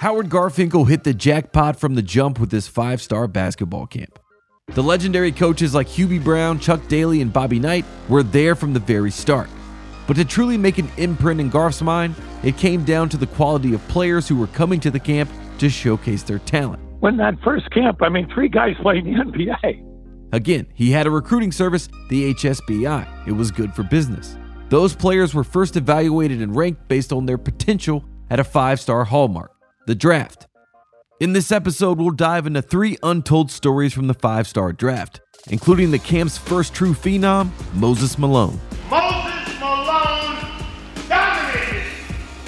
Howard Garfinkel hit the jackpot from the jump with his five-star basketball camp. The legendary coaches like Hubie Brown, Chuck Daly, and Bobby Knight were there from the very start. But to truly make an imprint in Garf's mind, it came down to the quality of players who were coming to the camp to showcase their talent. When that first camp, 3 guys played in the NBA. Again, he had a recruiting service, the HSBI. It was good for business. Those players were first evaluated and ranked based on their potential at a five-star hallmark, the draft. In this episode, we'll dive into 3 untold stories from the five-star draft, including the camp's first true phenom, Moses Malone. Moses Malone dominated,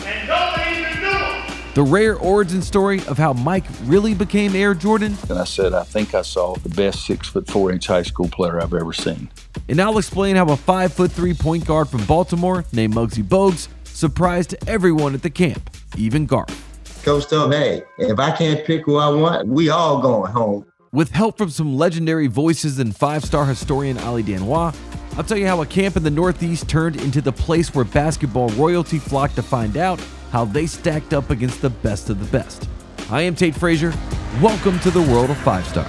and nobody even knew him. The rare origin story of how Mike really became Air Jordan. And I said, I think I saw the best 6'4" high school player I've ever seen. And I'll explain how a 5'3" point guard from Baltimore named Muggsy Bogues surprised everyone at the camp, even Garf. Coach told me, hey, if I can't pick who I want, we all going home. With help from some legendary voices and five-star historian Ali Danois, I'll tell you how a camp in the Northeast turned into the place where basketball royalty flocked to find out how they stacked up against the best of the best. I am Tate Frazier. Welcome to the world of five-star.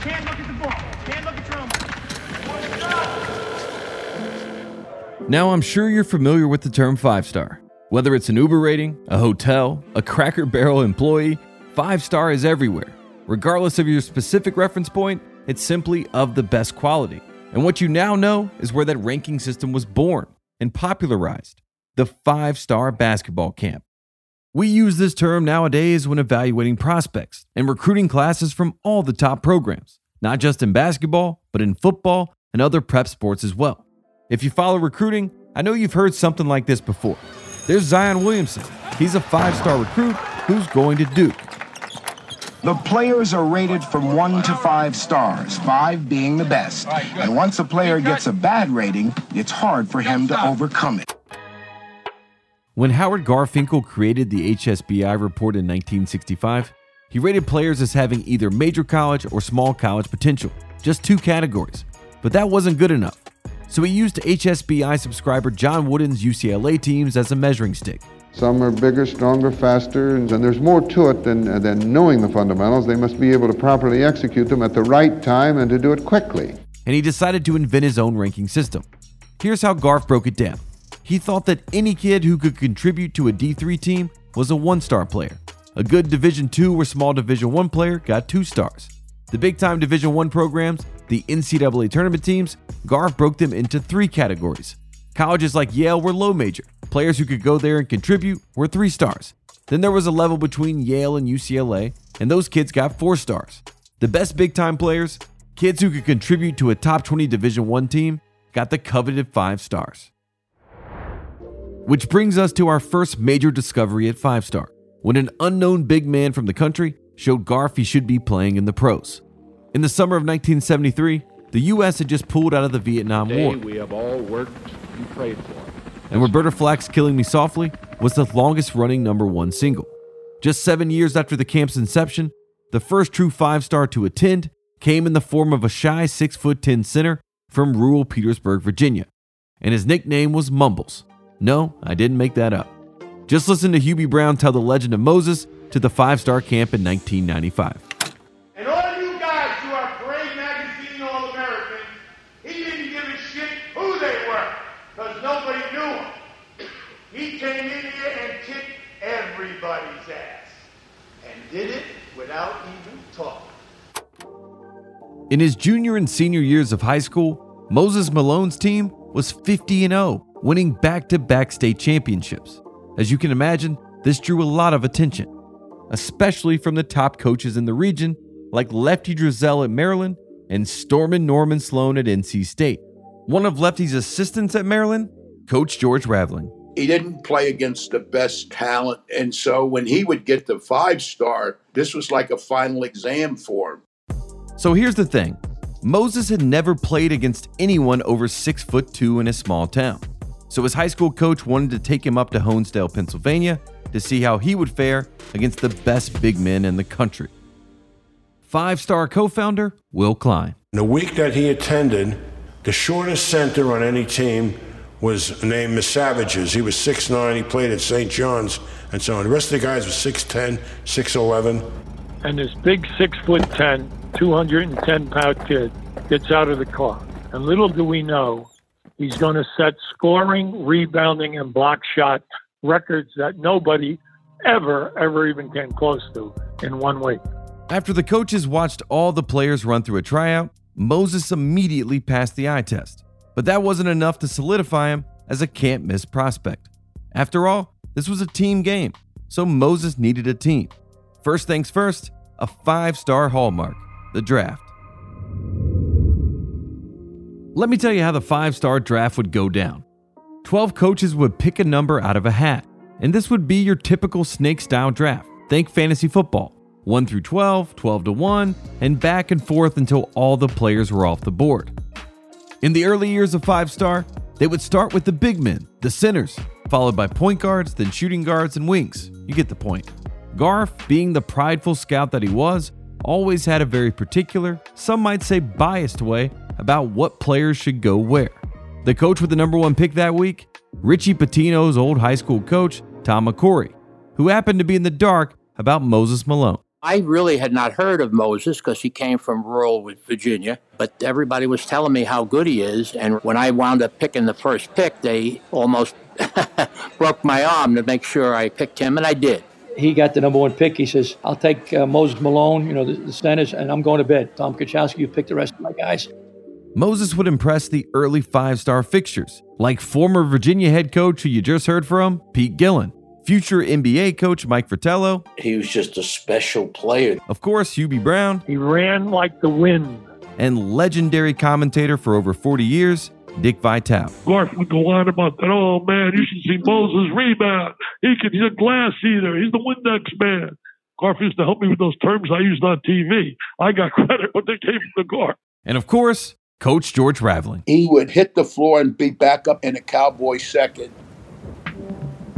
Can't look at the ball. Can't look at your own. Now, I'm sure you're familiar with the term five-star. Whether it's an Uber rating, a hotel, a Cracker Barrel employee, five-star is everywhere. Regardless of your specific reference point, it's simply of the best quality. And what you now know is where that ranking system was born and popularized, the five-star basketball camp. We use this term nowadays when evaluating prospects and recruiting classes from all the top programs, not just in basketball, but in football and other prep sports as well. If you follow recruiting, I know you've heard something like this before. There's Zion Williamson. He's a five-star recruit who's going to Duke. The players are rated from 1 to 5 stars, 5 being the best. And once a player gets a bad rating, it's hard for him to overcome it. When Howard Garfinkel created the HSBI report in 1965, he rated players as having either major college or small college potential, just 2 categories. But that wasn't good enough. So he used HSBI subscriber John Wooden's UCLA teams as a measuring stick. Some are bigger, stronger, faster, and there's more to it than knowing the fundamentals. They must be able to properly execute them at the right time and to do it quickly. And he decided to invent his own ranking system. Here's how Garf broke it down. He thought that any kid who could contribute to a D3 team was a 1-star player. A good Division II or small Division I player got 2 stars. The big-time Division I programs, the NCAA tournament teams, Garf broke them into 3 categories. Colleges like Yale were low major. Players who could go there and contribute were 3 stars. Then there was a level between Yale and UCLA, and those kids got 4 stars. The best big-time players, kids who could contribute to a top 20 Division I team, got the coveted 5 stars. Which brings us to our first major discovery at 5-star, when an unknown big man from the country showed Garf he should be playing in the pros. In the summer of 1973, the U.S. had just pulled out of the Vietnam War. We have all worked and prayed for. And Roberta Flack's Killing Me Softly was the longest-running #1 single. Just 7 years after the camp's inception, the first true five-star to attend came in the form of a shy 6'10" center from rural Petersburg, Virginia. And his nickname was Mumbles. No, I didn't make that up. Just listen to Hubie Brown tell the legend of Moses to the five-star camp in 1995. In his junior and senior years of high school, Moses Malone's team was 50-0, winning back-to-back state championships. As you can imagine, this drew a lot of attention, especially from the top coaches in the region, like Lefty Driesell at Maryland and Stormin' Norman Sloan at NC State. One of Lefty's assistants at Maryland, Coach George Raveling. He didn't play against the best talent, and so when he would get the 5-star, this was like a final exam for him. So here's the thing. Moses had never played against anyone over 6'2" in his small town. So his high school coach wanted to take him up to Honesdale, Pennsylvania to see how he would fare against the best big men in the country. 5-star co-founder Will Klein. The week that he attended, the shortest center on any team was named the Savages. He was 6'9", he played at St. John's and so on. The rest of the guys were 6'10", 6'11". And this big 6'10", 210-pound kid gets out of the car. And little do we know, he's going to set scoring, rebounding, and block shot records that nobody ever even came close to in one week. After the coaches watched all the players run through a tryout, Moses immediately passed the eye test. But that wasn't enough to solidify him as a can't-miss prospect. After all, this was a team game, so Moses needed a team. First things first, a five-star hallmark, the draft. Let me tell you how the five-star draft would go down. 12 coaches would pick a number out of a hat, and this would be your typical snake-style draft. Think fantasy football, 1 through 12, 12 to 1, and back and forth until all the players were off the board. In the early years of five-star, they would start with the big men, the centers, followed by point guards, then shooting guards and wings. You get the point. Garf, being the prideful scout that he was, always had a very particular, some might say biased way about what players should go where. The coach with the number one pick that week, Richie Pitino's old high school coach, Tom McCory, who happened to be in the dark about Moses Malone. I really had not heard of Moses because he came from rural Virginia, but everybody was telling me how good he is. And when I wound up picking the first pick, they almost broke my arm to make sure I picked him, and I did. He got the number one pick. He says, I'll take Moses Malone, the centers, and I'm going to bed. Tom Konchalski, you pick the rest of my guys. Moses would impress the early five-star fixtures, like former Virginia head coach who you just heard from, Pete Gillen, future NBA coach Mike Fratello. He was just a special player. Of course, Hubie Brown. He ran like the wind. And legendary commentator for over 40 years, Dick Vitale. Garf would go on about that. Oh, man, you should see Moses rebound. He's a glass eater. He's the Windex man. Garf used to help me with those terms I used on TV. I got credit, but they came from the Garf. And of course, Coach George Raveling. He would hit the floor and be back up in a Cowboy second.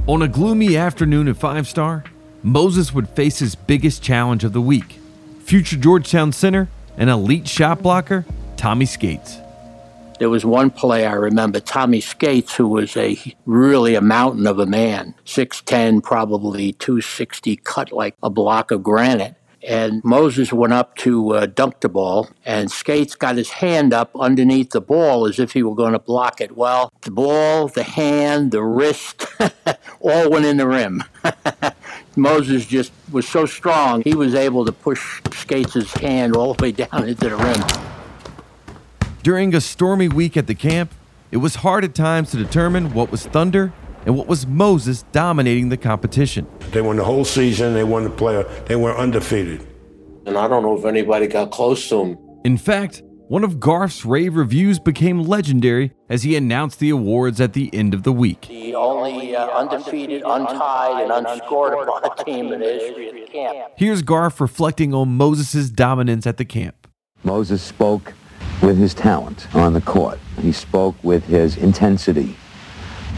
On a gloomy afternoon at five-star, Moses would face his biggest challenge of the week. Future Georgetown center and elite shot blocker, Tommy Skates. There was one play I remember, Tommy Skates, who was really a mountain of a man, 6'10", probably 260, cut like a block of granite. And Moses went up to dunk the ball, and Skates got his hand up underneath the ball as if he were going to block it. Well, the ball, the hand, the wrist, all went in the rim. Moses just was so strong, he was able to push Skates' hand all the way down into the rim. During a stormy week at the camp, it was hard at times to determine what was thunder and what was Moses dominating the competition. They won the whole season, they won the playoff, they were undefeated. And I don't know if anybody got close to him. In fact, one of Garf's rave reviews became legendary as he announced the awards at the end of the week. The only undefeated, untied, and unscored upon a team in the history of the camp. Here's Garf reflecting on Moses' dominance at the camp. Moses spoke with his talent on the court. He spoke with his intensity,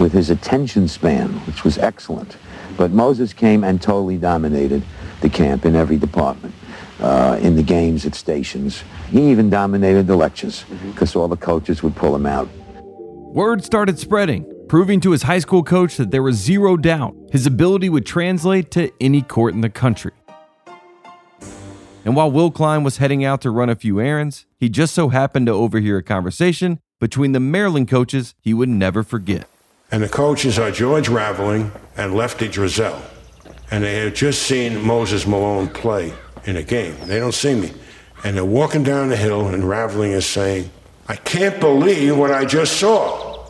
with his attention span, which was excellent. But Moses came and totally dominated the camp in every department, in the games, at stations. He even dominated the lectures because all the coaches would pull him out. Word started spreading, proving to his high school coach that there was zero doubt his ability would translate to any court in the country. And while Will Klein was heading out to run a few errands, he just so happened to overhear a conversation between the Maryland coaches he would never forget. And the coaches are George Raveling and Lefty Driesell. And they had just seen Moses Malone play in a game. They don't see me. And they're walking down the hill, and Raveling is saying, I can't believe what I just saw.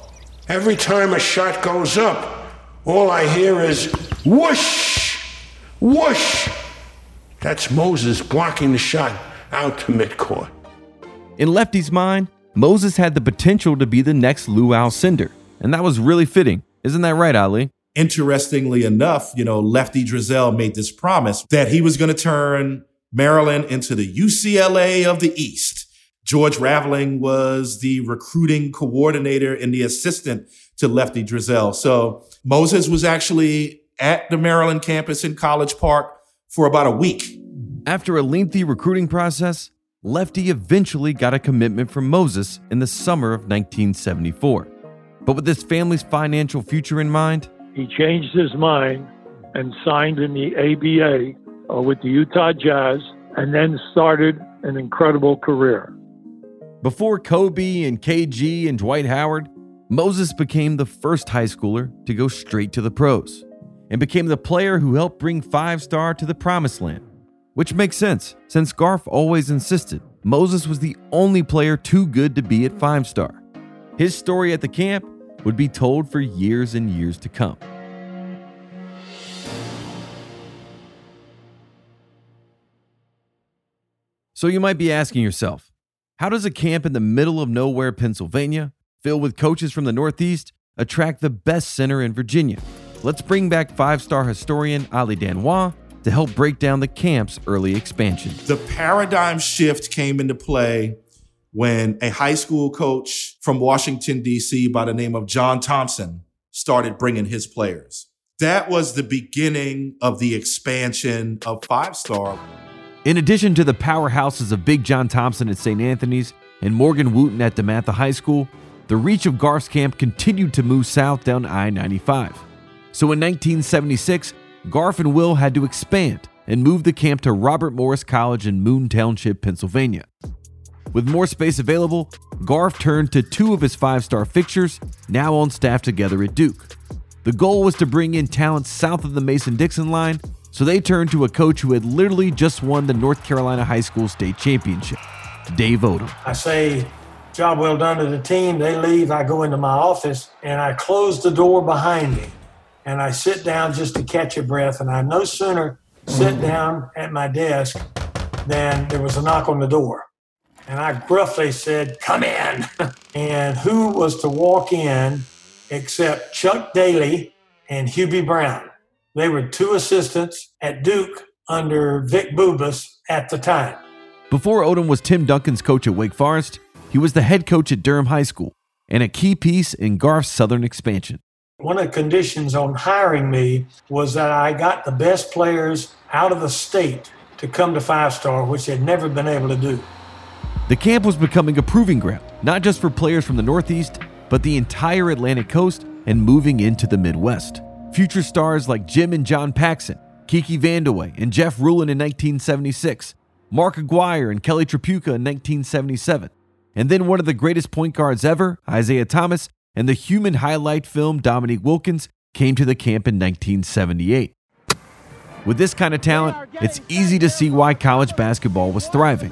Every time a shot goes up, all I hear is whoosh, whoosh. That's Moses blocking the shot out to midcourt. In Lefty's mind, Moses had the potential to be the next Lew Alcindor. And that was really fitting. Isn't that right, Ali? Interestingly enough, Lefty Driesell made this promise that he was going to turn Maryland into the UCLA of the East. George Raveling was the recruiting coordinator and the assistant to Lefty Driesell. So Moses was actually at the Maryland campus in College Park for about a week. After a lengthy recruiting process, Lefty eventually got a commitment from Moses in the summer of 1974. But with his family's financial future in mind, he changed his mind and signed in the ABA with the Utah Jazz, and then started an incredible career. Before Kobe and KG and Dwight Howard, Moses became the first high schooler to go straight to the pros and became the player who helped bring Five-Star to the promised land, which makes sense since Garf always insisted Moses was the only player too good to be at Five-Star. His story at the camp would be told for years and years to come. So you might be asking yourself, how does a camp in the middle of nowhere, Pennsylvania, filled with coaches from the Northeast, attract the best center in Virginia? Let's bring back Five-Star historian Ali Danois to help break down the camp's early expansion. The paradigm shift came into play when a high school coach from Washington, D.C. by the name of John Thompson started bringing his players. That was the beginning of the expansion of Five-Star. In addition to the powerhouses of Big John Thompson at St. Anthony's and Morgan Wooten at DeMatha High School, the reach of Garf's camp continued to move south down I-95. So in 1976, Garf and Will had to expand and move the camp to Robert Morris College in Moon Township, Pennsylvania. With more space available, Garf turned to two of his Five-Star fixtures, now on staff together at Duke. The goal was to bring in talent south of the Mason-Dixon line, so they turned to a coach who had literally just won the North Carolina High School State Championship, Dave Odom. I say, job well done to the team. They leave, I go into my office, and I close the door behind me, and I sit down just to catch a breath, and I no sooner sit down at my desk than there was a knock on the door. And I gruffly said, come in. And who was to walk in except Chuck Daly and Hubie Brown? They were two assistants at Duke under Vic Bubas at the time. Before Odom was Tim Duncan's coach at Wake Forest, he was the head coach at Durham High School and a key piece in Garf's Southern expansion. One of the conditions on hiring me was that I got the best players out of the state to come to Five-Star, which they'd never been able to do. The camp was becoming a proving ground, not just for players from the Northeast, but the entire Atlantic coast and moving into the Midwest. Future stars like Jim and John Paxson, Kiki Vandeweghe and Jeff Rulin in 1976, Mark Aguirre and Kelly Tripucka in 1977, and then one of the greatest point guards ever, Isaiah Thomas, and the human highlight film Dominique Wilkins came to the camp in 1978. With this kind of talent, it's easy to see why college basketball was thriving.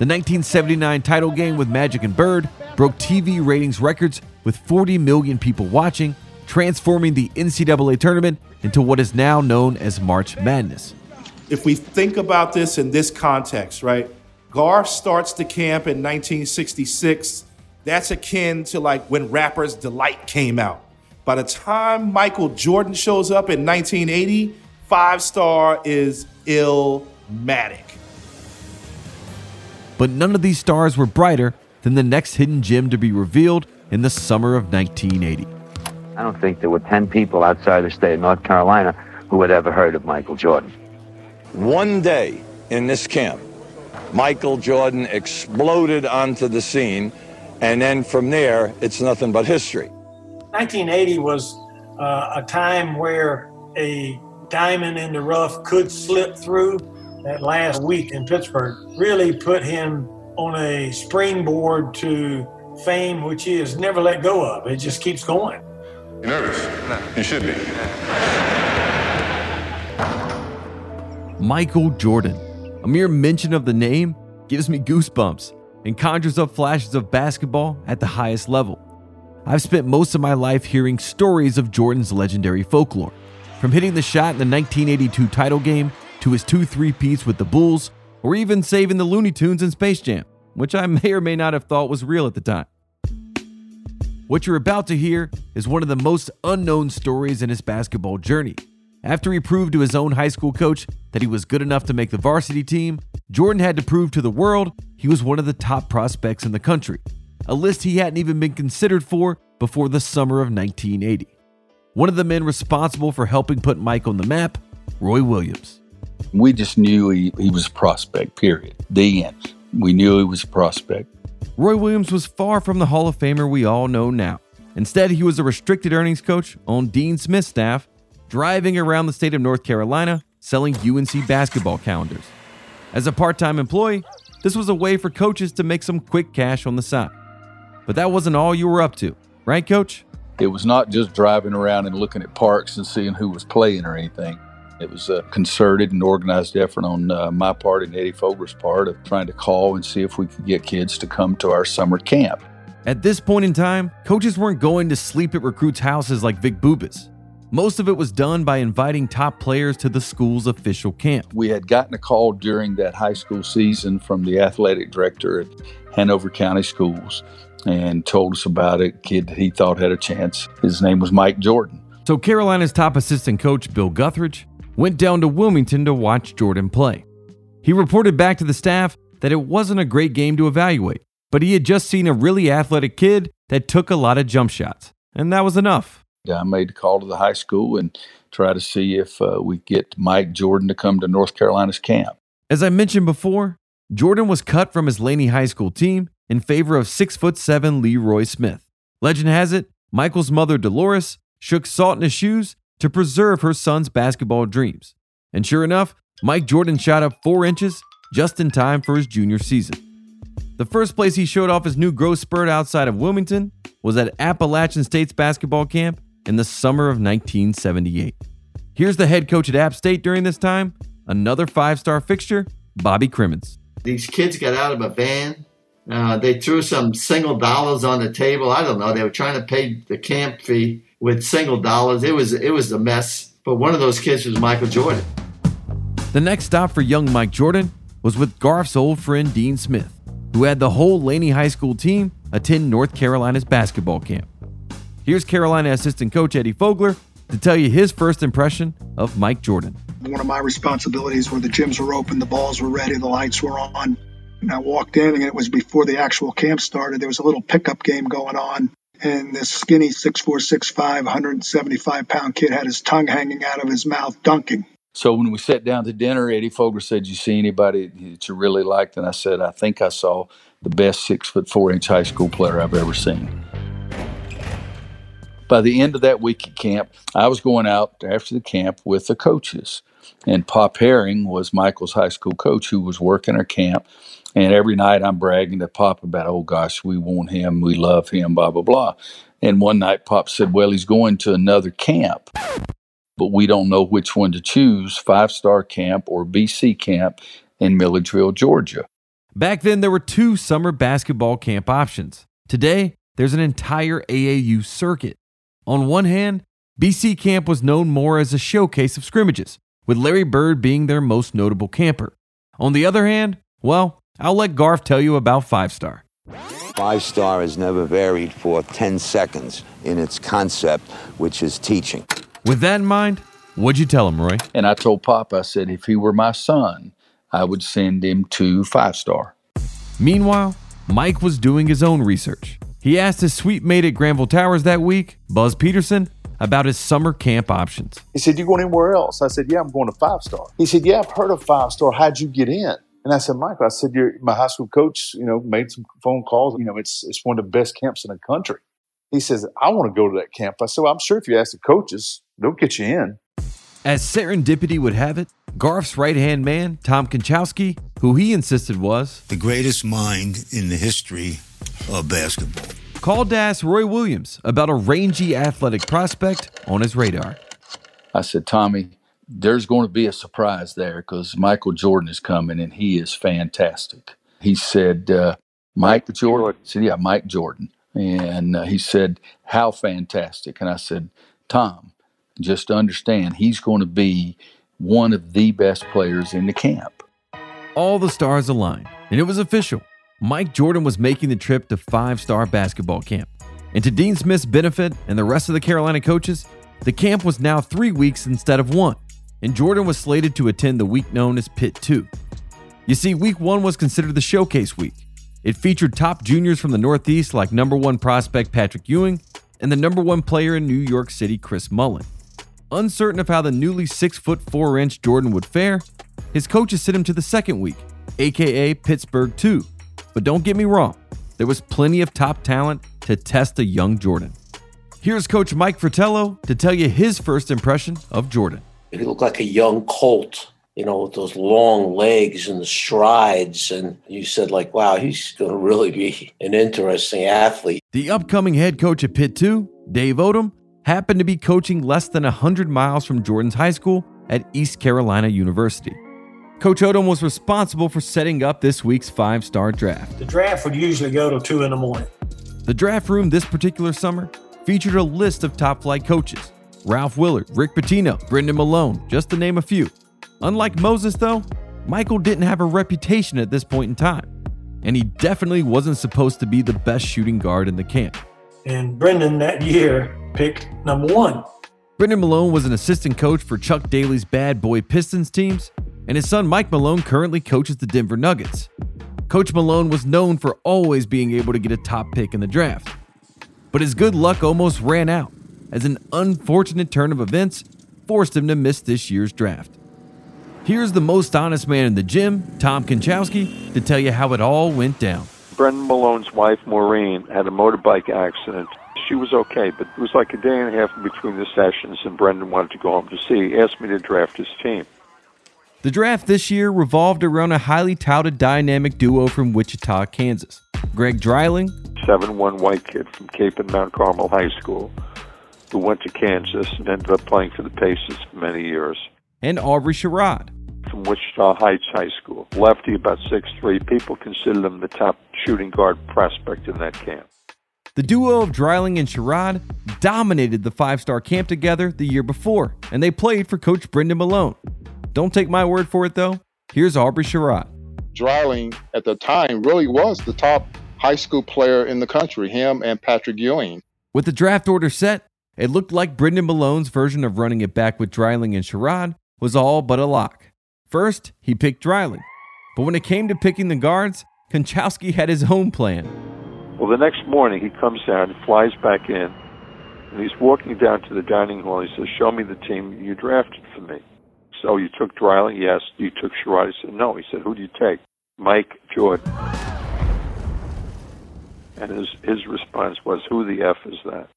The 1979 title game with Magic and Bird broke TV ratings records with 40 million people watching, transforming the NCAA tournament into what is now known as March Madness. If we think about this in this context, right? Garf starts the camp in 1966. That's akin to like when Rapper's Delight came out. By the time Michael Jordan shows up in 1980, Five-Star is illmatic. But none of these stars were brighter than the next hidden gem to be revealed in the summer of 1980. I don't think there were 10 people outside the state of North Carolina who had ever heard of Michael Jordan. One day in this camp, Michael Jordan exploded onto the scene, and then from there, it's nothing but history. 1980 was a time where a diamond in the rough could slip through. That last week in Pittsburgh really put him on a springboard to fame, which he has never let go of. It just keeps going. You nervous? No. You should be. Michael Jordan. A mere mention of the name gives me goosebumps and conjures up flashes of basketball at the highest level. I've spent most of my life hearing stories of Jordan's legendary folklore, from hitting the shot in the 1982 title game to his 2 3-peats with the Bulls, or even saving the Looney Tunes in Space Jam, which I may or may not have thought was real at the time. What you're about to hear is one of the most unknown stories in his basketball journey. After he proved to his own high school coach that he was good enough to make the varsity team, Jordan had to prove to the world he was one of the top prospects in the country, a list he hadn't even been considered for before the summer of 1980. One of the men responsible for helping put Mike on the map, Roy Williams. We just knew he was a prospect, period. The end. We knew he was a prospect. Roy Williams was far from the Hall of Famer we all know now, Instead, he was a restricted earnings coach on Dean Smith's staff, driving around the state of North Carolina, selling UNC basketball calendars. As a part-time employee, this was a way for coaches to make some quick cash on the side. But that wasn't all you were up to, right, Coach? It was not just driving around and looking at parks and seeing who was playing or anything. It was a concerted and organized effort on my part and Eddie Fogler's part of trying to call and see if we could get kids to come to our summer camp. At this point in time, coaches weren't going to sleep at recruits' houses like Vic Bubas. Most of it was done by inviting top players to the school's official camp. We had gotten a call during that high school season from the athletic director at Hanover County Schools and told us about a kid that he thought had a chance. His name was Mike Jordan. So Carolina's top assistant coach, Bill Guthridge, went down to Wilmington to watch Jordan play. He reported back to the staff that it wasn't a great game to evaluate, but he had just seen a really athletic kid that took a lot of jump shots, and that was enough. I made the call to the high school and try to see if we get Mike Jordan to come to North Carolina's camp. As I mentioned before, Jordan was cut from his Laney High School team in favor of 6'7" Leroy Smith. Legend has it, Michael's mother, Dolores, shook salt in his shoes to preserve her son's basketball dreams. And sure enough, Mike Jordan shot up 4 inches just in time for his junior season. The first place he showed off his new growth spurt outside of Wilmington was at Appalachian State's basketball camp in the summer of 1978. Here's the head coach at App State during this time, another five-star fixture, Bobby Crimmins. These kids got out of a van. They threw some single dollars on the table. I don't know. They were trying to pay the camp fee with single dollars. It was a mess. But one of those kids was Michael Jordan. The next stop for young Mike Jordan was with Garf's old friend Dean Smith, who had the whole Laney High School team attend North Carolina's basketball camp. Here's Carolina assistant coach Eddie Fogler to tell you his first impression of Mike Jordan. One of my responsibilities were the gyms were open, the balls were ready, the lights were on. And I walked in, and it was before the actual camp started. There was a little pickup game going on, and this skinny 6'4", 6'5", 175-pound kid had his tongue hanging out of his mouth dunking. So when we sat down to dinner, Eddie Fogler said, "You see anybody that you really liked?" And I said, "I think I saw the best 6'4" high school player I've ever seen." By the end of that week at camp, I was going out after the camp with the coaches. And Pop Herring was Michael's high school coach who was working our camp. And every night I'm bragging to Pop about, "Oh, gosh, we want him. We love him, blah, blah, blah." And one night Pop said, "Well, he's going to another camp, but we don't know which one to choose, Five-Star Camp or BC Camp in Milledgeville, Georgia." Back then, there were two summer basketball camp options. Today, there's an entire AAU circuit. On one hand, BC Camp was known more as a showcase of scrimmages, with Larry Bird being their most notable camper. On the other hand, well, I'll let Garf tell you about Five-Star. Five-Star has never varied for 10 seconds in its concept, which is teaching. With that in mind, what'd you tell him, Roy? And I told Pop, I said, if he were my son, I would send him to Five-Star. Meanwhile, Mike was doing his own research. He asked his sweet mate at Granville Towers that week, Buzz Peterson, about his summer camp options. He said, "You going anywhere else?" I said, "Yeah, I'm going to Five-Star." He said, "Yeah, I've heard of Five-Star. How'd you get in?" And I said, "Michael," I said, "my high school coach, made some phone calls. It's one of the best camps in the country." He says, "I want to go to that camp." I said, "Well, I'm sure if you ask the coaches, they'll get you in." As serendipity would have it, Garf's right-hand man, Tom Konchalski, who he insisted was the greatest mind in the history of basketball, called to ask Roy Williams about a rangy athletic prospect on his radar. I said, "Tommy, there's going to be a surprise there because Michael Jordan is coming, and he is fantastic." He said, "Mike Jordan?" I said, "Yeah, Mike Jordan." And he said, "How fantastic?" And I said, "Tom, just understand, he's going to be one of the best players in the camp." All the stars aligned, and it was official. Mike Jordan was making the trip to Five-Star basketball camp. And to Dean Smith's benefit and the rest of the Carolina coaches, the camp was now 3 weeks instead of 1, and Jordan was slated to attend the week known as Pit 2. You see, week 1 was considered the showcase week. It featured top juniors from the Northeast like #1 prospect Patrick Ewing and the #1 player in New York City, Chris Mullin. Uncertain of how the newly 6'4" Jordan would fare, his coaches sent him to the second week, aka Pittsburgh 2. But don't get me wrong, there was plenty of top talent to test a young Jordan. Here's Coach Mike Fratello to tell you his first impression of Jordan. He looked like a young colt, you know, with those long legs and the strides. And you said, like, wow, he's going to really be an interesting athlete. The upcoming head coach at Pitt 2, Dave Odom, happened to be coaching less than 100 miles from Jordan's high school at East Carolina University. Coach Odom was responsible for setting up this week's five-star draft. The draft would usually go till 2 in the morning. The draft room this particular summer featured a list of top-flight coaches. Ralph Willard, Rick Pitino, Brendan Malone, just to name a few. Unlike Moses, though, Michael didn't have a reputation at this point in time, and he definitely wasn't supposed to be the best shooting guard in the camp. And Brendan that year picked number 1. Brendan Malone was an assistant coach for Chuck Daly's Bad Boy Pistons teams, and his son Mike Malone currently coaches the Denver Nuggets. Coach Malone was known for always being able to get a top pick in the draft. But his good luck almost ran out, as an unfortunate turn of events forced him to miss this year's draft. Here's the most honest man in the gym, Tom Konchalski, to tell you how it all went down. Brendan Malone's wife, Maureen, had a motorbike accident. She was okay, but it was like a day and a half in between the sessions, and Brendan wanted to go home to see. He asked me to draft his team. The draft this year revolved around a highly touted dynamic duo from Wichita, Kansas. Greg Dreiling, 7'1" white kid from Cape and Mount Carmel High School, who went to Kansas and ended up playing for the Pacers for many years. And Aubrey Sherrod, from Wichita Heights High School. Lefty, about 6'3". People considered him the top shooting guard prospect in that camp. The duo of Dreiling and Sherrod dominated the five-star camp together the year before, and they played for Coach Brendan Malone. Don't take my word for it, though. Here's Aubrey Sherrod. Dreiling, at the time, really was the top high school player in the country, him and Patrick Ewing. With the draft order set, it looked like Brendan Malone's version of running it back with Dreiling and Sherrod was all but a lock. First, he picked Dreiling. But when it came to picking the guards, Konchalski had his own plan. Well, the next morning, he comes down and flies back in, and he's walking down to the dining hall. He says, show me the team you drafted for me. So you took Dreiling? Yes. You took Sherrod? He said, no. He said, who do you take? Mike Jordan. And his response was, who the F is that?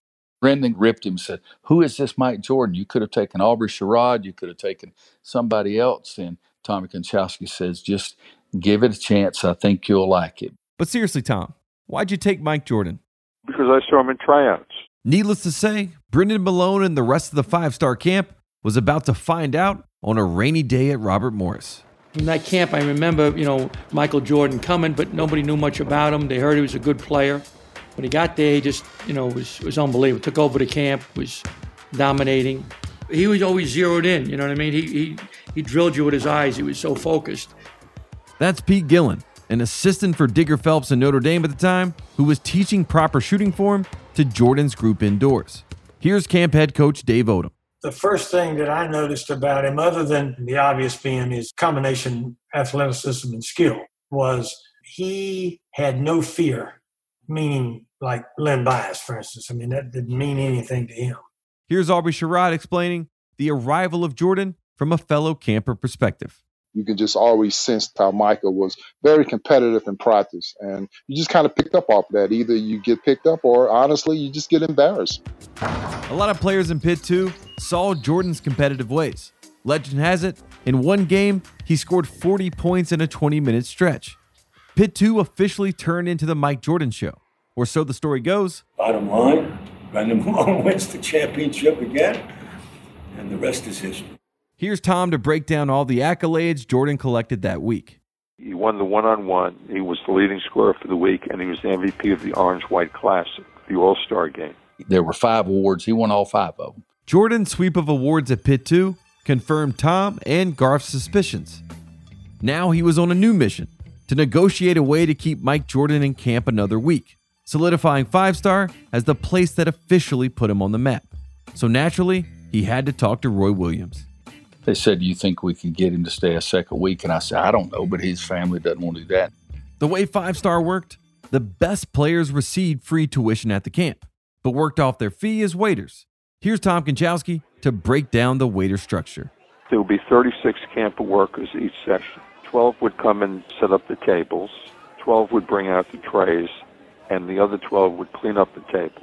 Brendan gripped him and said, who is this Mike Jordan? You could have taken Aubrey Sherrod. You could have taken somebody else. And Tommy Konchalski says, just give it a chance. I think you'll like it. But seriously, Tom, why'd you take Mike Jordan? Because I saw him in tryouts. Needless to say, Brendan Malone and the rest of the five-star camp was about to find out on a rainy day at Robert Morris. In that camp, I remember, you know, Michael Jordan coming, but nobody knew much about him. They heard he was a good player. When he got there, he just, you know, was unbelievable. Took over the camp, was dominating. He was always zeroed in, you know what I mean? He drilled you with his eyes. He was so focused. That's Pete Gillen, an assistant for Digger Phelps in Notre Dame at the time, who was teaching proper shooting form to Jordan's group indoors. Here's camp head coach Dave Odom. The first thing that I noticed about him, other than the obvious being his combination athleticism and skill, was he had no fear. Meaning, like Len Bias, for instance. I mean, that didn't mean anything to him. Here's Aubrey Sherrod explaining the arrival of Jordan from a fellow camper perspective. You could just always sense how Michael was very competitive in practice, and you just kind of picked up off that. Either you get picked up or, honestly, you just get embarrassed. A lot of players in Pitt 2 saw Jordan's competitive ways. Legend has it, in one game, he scored 40 points in a 20-minute stretch. Pitt 2 officially turned into the Mike Jordan show, or so the story goes. Bottom line, Brendan Malone wins the championship again, and the rest is history. Here's Tom to break down all the accolades Jordan collected that week. He won the one-on-one, he was the leading scorer for the week, and he was the MVP of the Orange-White Classic, the All-Star game. There were 5 awards, he won all 5 of them. Jordan's sweep of awards at Pitt 2 confirmed Tom and Garf's suspicions. Now he was on a new mission, to negotiate a way to keep Mike Jordan in camp another week, solidifying Five Star as the place that officially put him on the map. So naturally, he had to talk to Roy Williams. They said, do you think we could get him to stay a second week? And I said, I don't know, but his family doesn't want to do that. The way Five Star worked, the best players received free tuition at the camp, but worked off their fee as waiters. Here's Tom Konchalski to break down the waiter structure. There will be 36 camp workers each section. 12 would come and set up the tables, 12 would bring out the trays, and the other 12 would clean up the tables.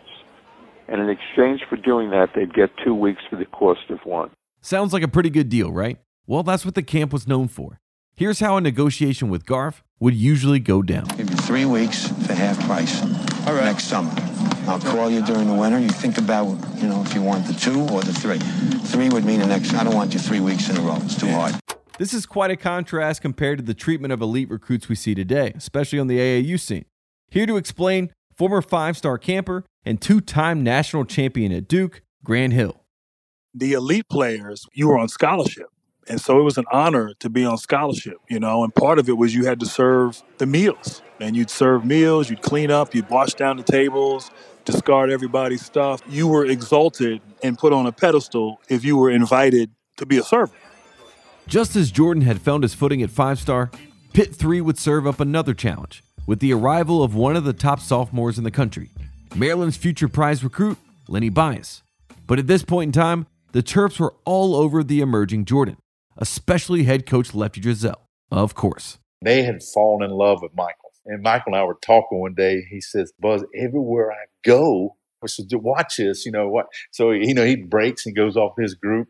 And in exchange for doing that, they'd get 2 weeks for the cost of one. Sounds like a pretty good deal, right? Well, that's what the camp was known for. Here's how a negotiation with Garf would usually go down. Give you 3 weeks for half price. All right. Next summer. I'll call you during the winter. You think about, you know, if you want the 2 or the 3. 3 would mean the next. I don't want you 3 weeks in a row. It's too hard. This is quite a contrast compared to the treatment of elite recruits we see today, especially on the AAU scene. Here to explain, former five-star camper and two-time national champion at Duke, Grant Hill. The elite players, you were on scholarship. And so it was an honor to be on scholarship, you know, and part of it was you had to serve the meals. And you'd serve meals, you'd clean up, you'd wash down the tables, discard everybody's stuff. You were exalted and put on a pedestal if you were invited to be a server. Just as Jordan had found his footing at five-star, Pitt 3 would serve up another challenge with the arrival of one of the top sophomores in the country, Maryland's future prize recruit, Lenny Bias. But at this point in time, the Terps were all over the emerging Jordan, especially head coach Lefty Driesell, of course. They had fallen in love with Michael. And Michael and I were talking one day. He says, Buzz, everywhere I go, I said, watch this, you know what? So, you know, he breaks and goes off his group.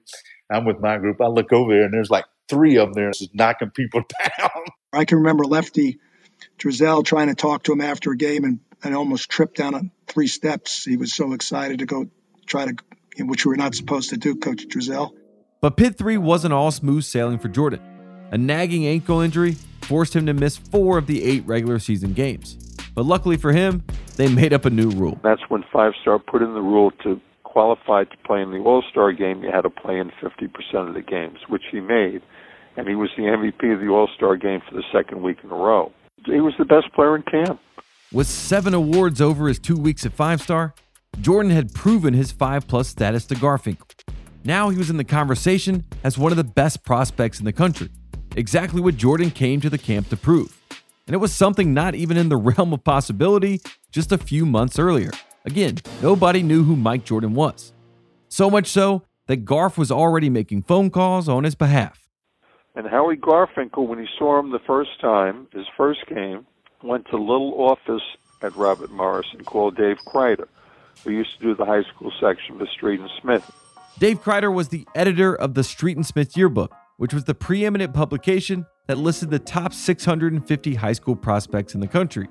I'm with my group. I look over there, and there's like 3 of them there just knocking people down. I can remember Lefty Driesell trying to talk to him after a game and almost tripped down on 3 steps. He was so excited to go try to, which we were not supposed to do, Coach Driesell. But Pitt 3 wasn't all smooth sailing for Jordan. A nagging ankle injury forced him to miss 4 of the 8 regular season games. But luckily for him, they made up a new rule. That's when five-star put in the rule to qualify to play in the All-Star game, you had to play in 50% of the games, which he made. And he was the MVP of the All-Star game for the 2nd week in a row. He was the best player in camp. With 7 awards over his 2 weeks at five-star, Jordan had proven his 5+ status to Garfinkel. Now he was in the conversation as one of the best prospects in the country, exactly what Jordan came to the camp to prove. And it was something not even in the realm of possibility just a few months earlier. Again, nobody knew who Mike Jordan was. So much so that Garf was already making phone calls on his behalf. And Howard Garfinkel, when he saw him the first time, his first game, went to little office at Robert Morris and called Dave Kreider, who used to do the high school section for Street and Smith. Dave Kreider was the editor of the Street and Smith Yearbook, which was the preeminent publication that listed the top 650 high school prospects in the country.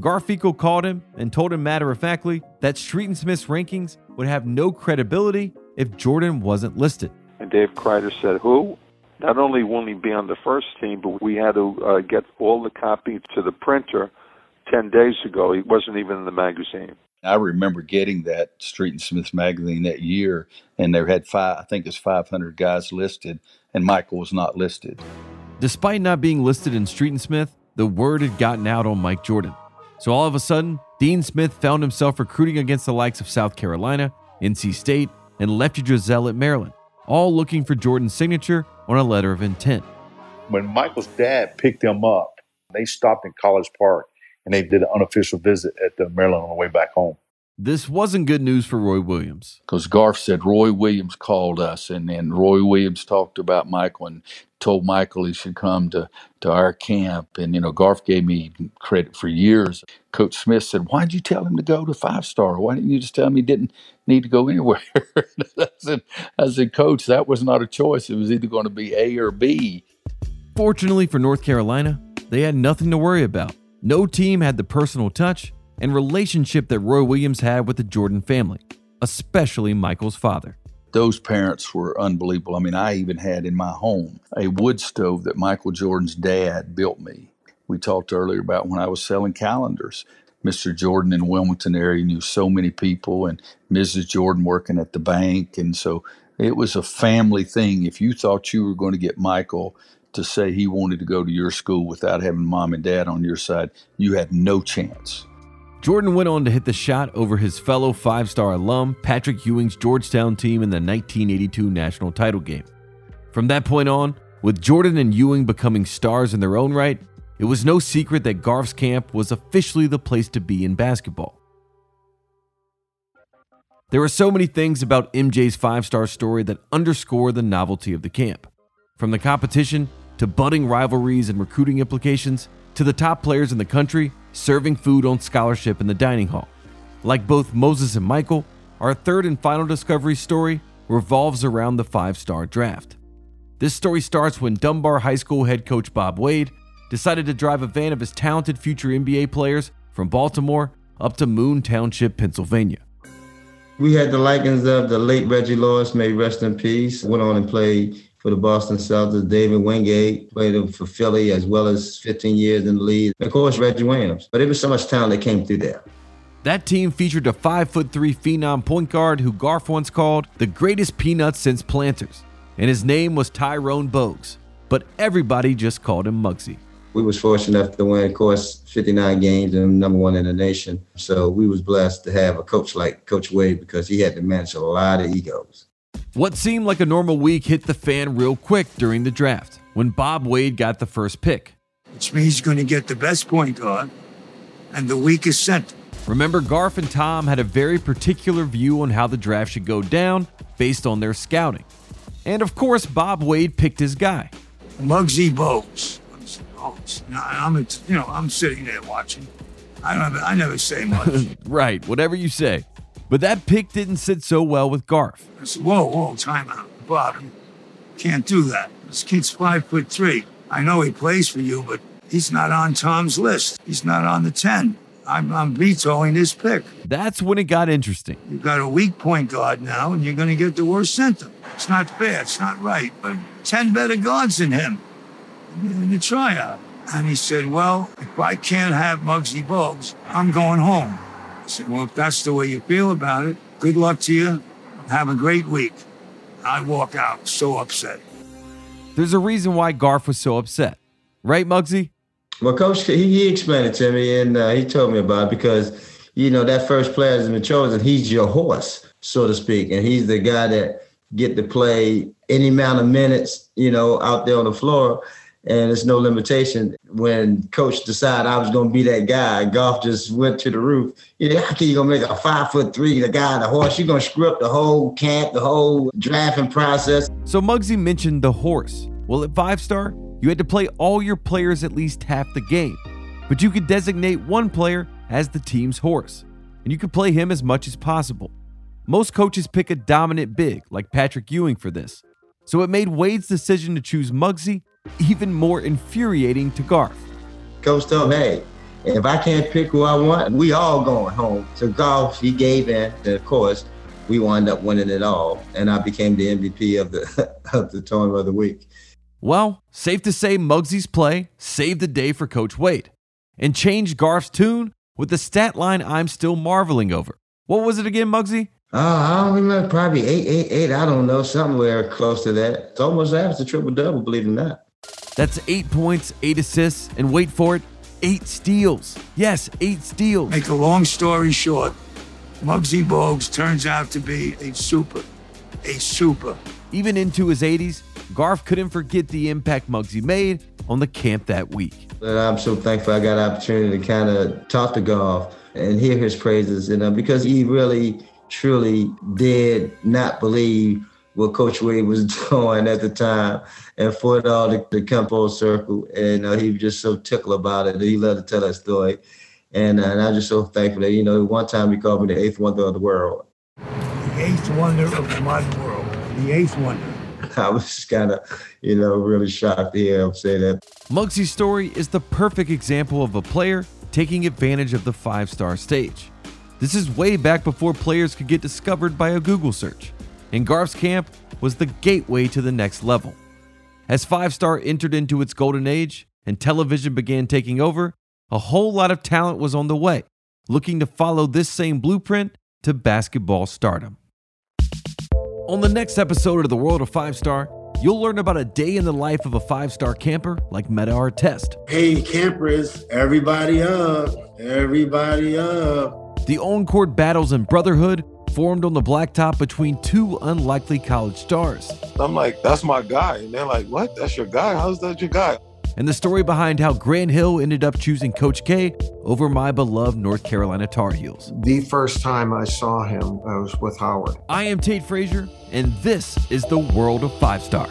Garfinkel called him and told him matter-of-factly that Street and Smith's rankings would have no credibility if Jordan wasn't listed. And Dave Kreider said, who? Not only will he be on the first team, but we had to get all the copy to the printer 10 days ago. He wasn't even in the magazine. I remember getting that Street and Smith magazine that year, and they had 500 guys listed, and Michael was not listed. Despite not being listed in Street and Smith, the word had gotten out on Mike Jordan. So all of a sudden, Dean Smith found himself recruiting against the likes of South Carolina, NC State, and Lefty Driesell at Maryland, all looking for Jordan's signature on a letter of intent. When Michael's dad picked him up, they stopped in College Park, and they did an unofficial visit at the Maryland on the way back home. This wasn't good news for Roy Williams. Because Garf said Roy Williams called us, and then Roy Williams talked about Michael and told Michael he should come to our camp. And, you know, Garf gave me credit for years. Coach Smith said, why did you tell him to go to five-star? Why didn't you just tell him he didn't need to go anywhere? I said, Coach, that was not a choice. It was either going to be A or B. Fortunately for North Carolina, they had nothing to worry about. No team had the personal touch and relationship that Roy Williams had with the Jordan family, especially Michael's father. Those parents were unbelievable. I mean, I even had in my home a wood stove that Michael Jordan's dad built me. We talked earlier about when I was selling calendars. Mr. Jordan in Wilmington area knew so many people, and Mrs. Jordan working at the bank. And so it was a family thing. If you thought you were going to get Michael to say he wanted to go to your school without having mom and dad on your side, you had no chance. Jordan went on to hit the shot over his fellow five-star alum Patrick Ewing's Georgetown team in the 1982 national title game. From that point on, with Jordan and Ewing becoming stars in their own right, it was no secret that Garf's camp was officially the place to be in basketball. There are so many things about MJ's five-star story that underscore the novelty of the camp. From the competition, to budding rivalries and recruiting implications, to the top players in the country serving food on scholarship in the dining hall. Like both Moses and Michael, Our third and final discovery story revolves around the five-star draft. This story starts when Dunbar High School head coach Bob Wade decided to drive a van of his talented future NBA players from Baltimore up to Moon Township, Pennsylvania. We had the likings of the late Reggie Lewis, may rest in peace, went on and played for the Boston Celtics. David Wingate played him for Philly, as well as 15 years in the league. Of course, Reggie Williams. But there was so much talent that came through there. That team featured a 5'3" phenom point guard who Garf once called the greatest peanut since Planters. And his name was Tyrone Bogues. But everybody just called him Muggsy. We was fortunate enough to win, of course, 59 games and number one in the nation. So we was blessed to have a coach like Coach Wade because he had to manage a lot of egos. What seemed like a normal week hit the fan real quick during the draft when Bob Wade got the first pick. Which means he's going to get the best point guard and the weakest center. Remember, Garf and Tom had a very particular view on how the draft should go down based on their scouting. And of course, Bob Wade picked his guy. Muggsy Bogues. Now, I'm sitting there watching. I never say much. Right, whatever you say. But that pick didn't sit so well with Garf. I said, whoa, time out. Bob, can't do that. This kid's 5'3". I know he plays for you, but he's not on Tom's list. He's not on the 10. I'm vetoing his pick. That's when it got interesting. You've got a weak point guard now, and you're going to get the worst center. It's not fair. It's not right. But 10 better guards than him in the tryout. And he said, well, if I can't have Muggsy Bogues, I'm going home. I said, well, if that's the way you feel about it, good luck to you. Have a great week. I walk out so upset. There's a reason why Garf was so upset. Right, Muggsy? Well, Coach, he explained it to me, and he told me about it because, you know, that first player has been chosen. He's your horse, so to speak, and he's the guy that get to play any amount of minutes, you know, out there on the floor. And it's no limitation. When Coach decided I was going to be that guy, Garf just went to the roof. Yeah, how can you going to make a 5'3", the guy on the horse? You're going to screw up the whole camp, the whole drafting process. So Muggsy mentioned the horse. Well, at five-star, you had to play all your players at least half the game. But you could designate one player as the team's horse. And you could play him as much as possible. Most coaches pick a dominant big, like Patrick Ewing, for this. So it made Wade's decision to choose Muggsy even more infuriating to Garf. Coach told me, hey, if I can't pick who I want, we all going home. So Garf, he gave in, and of course, we wound up winning it all, and I became the MVP of the tournament of the week. Well, safe to say Muggsy's play saved the day for Coach Wade and changed Garf's tune with the stat line I'm still marveling over. What was it again, Muggsy? I don't remember, probably 888, I don't know, somewhere close to that. It's almost after triple-double, believe it or not. That's 8 points, 8 assists, and wait for it, 8 steals. Yes, 8 steals. Make a long story short, Muggsy Bogues turns out to be a super. Even into his 80s, Garf couldn't forget the impact Muggsy made on the camp that week. And I'm so thankful I got an opportunity to kind of talk to Garf and hear his praises, because he really, truly did not believe what Coach Wade was doing at the time, and for it all to come full circle. And he was just so tickled about it. He loved to tell that story. And I'm just so thankful that, one time he called me the eighth wonder of the world. The eighth wonder of the modern world. The eighth wonder. I was kind of, really shocked to hear him say that. Muggsy's story is the perfect example of a player taking advantage of the five-star stage. This is way back before players could get discovered by a Google search. And Garf's camp was the gateway to the next level. As five-star entered into its golden age and television began taking over, a whole lot of talent was on the way, looking to follow this same blueprint to basketball stardom. On the next episode of The World of Five-Star, you'll learn about a day in the life of a five-star camper like Meta Artest. Hey, campers, everybody up, everybody up. The on-court battles and brotherhood formed on the blacktop between two unlikely college stars. I'm like, that's my guy. And they're like, what? That's your guy? How's that your guy? And the story behind how Grant Hill ended up choosing Coach K over my beloved North Carolina Tar Heels. The first time I saw him, I was with Howard. I am Tate Frazier, and this is The World of Five-Star.